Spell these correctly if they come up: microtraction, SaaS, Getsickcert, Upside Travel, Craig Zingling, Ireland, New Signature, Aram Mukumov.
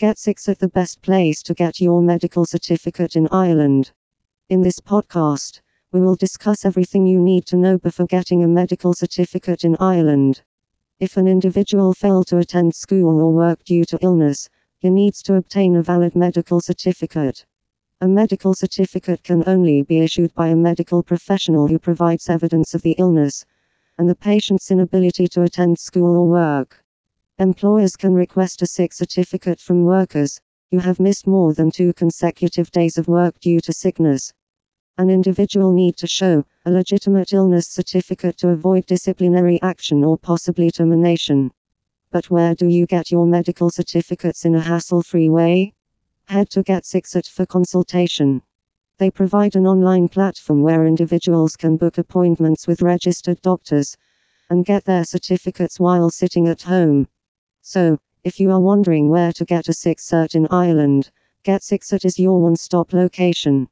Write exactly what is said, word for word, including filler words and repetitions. Getsickcert, the best place to get your medical certificate in Ireland. In this podcast, we will discuss everything you need to know before getting a medical certificate in Ireland. If an individual failed to attend school or work due to illness, he needs to obtain a valid medical certificate. A medical certificate can only be issued by a medical professional who provides evidence of the illness and the patient's inability to attend school or work. Employers can request a sick certificate from workers who have missed more than two consecutive days of work due to sickness. An individual need to show a legitimate illness certificate to avoid disciplinary action or possibly termination. But where do you get your medical certificates in a hassle-free way? Head to Getsickcert for consultation. They provide an online platform where individuals can book appointments with registered doctors and get their certificates while sitting at home. So, if you are wondering where to get a sick cert in Ireland, Getsickcert is your one-stop location.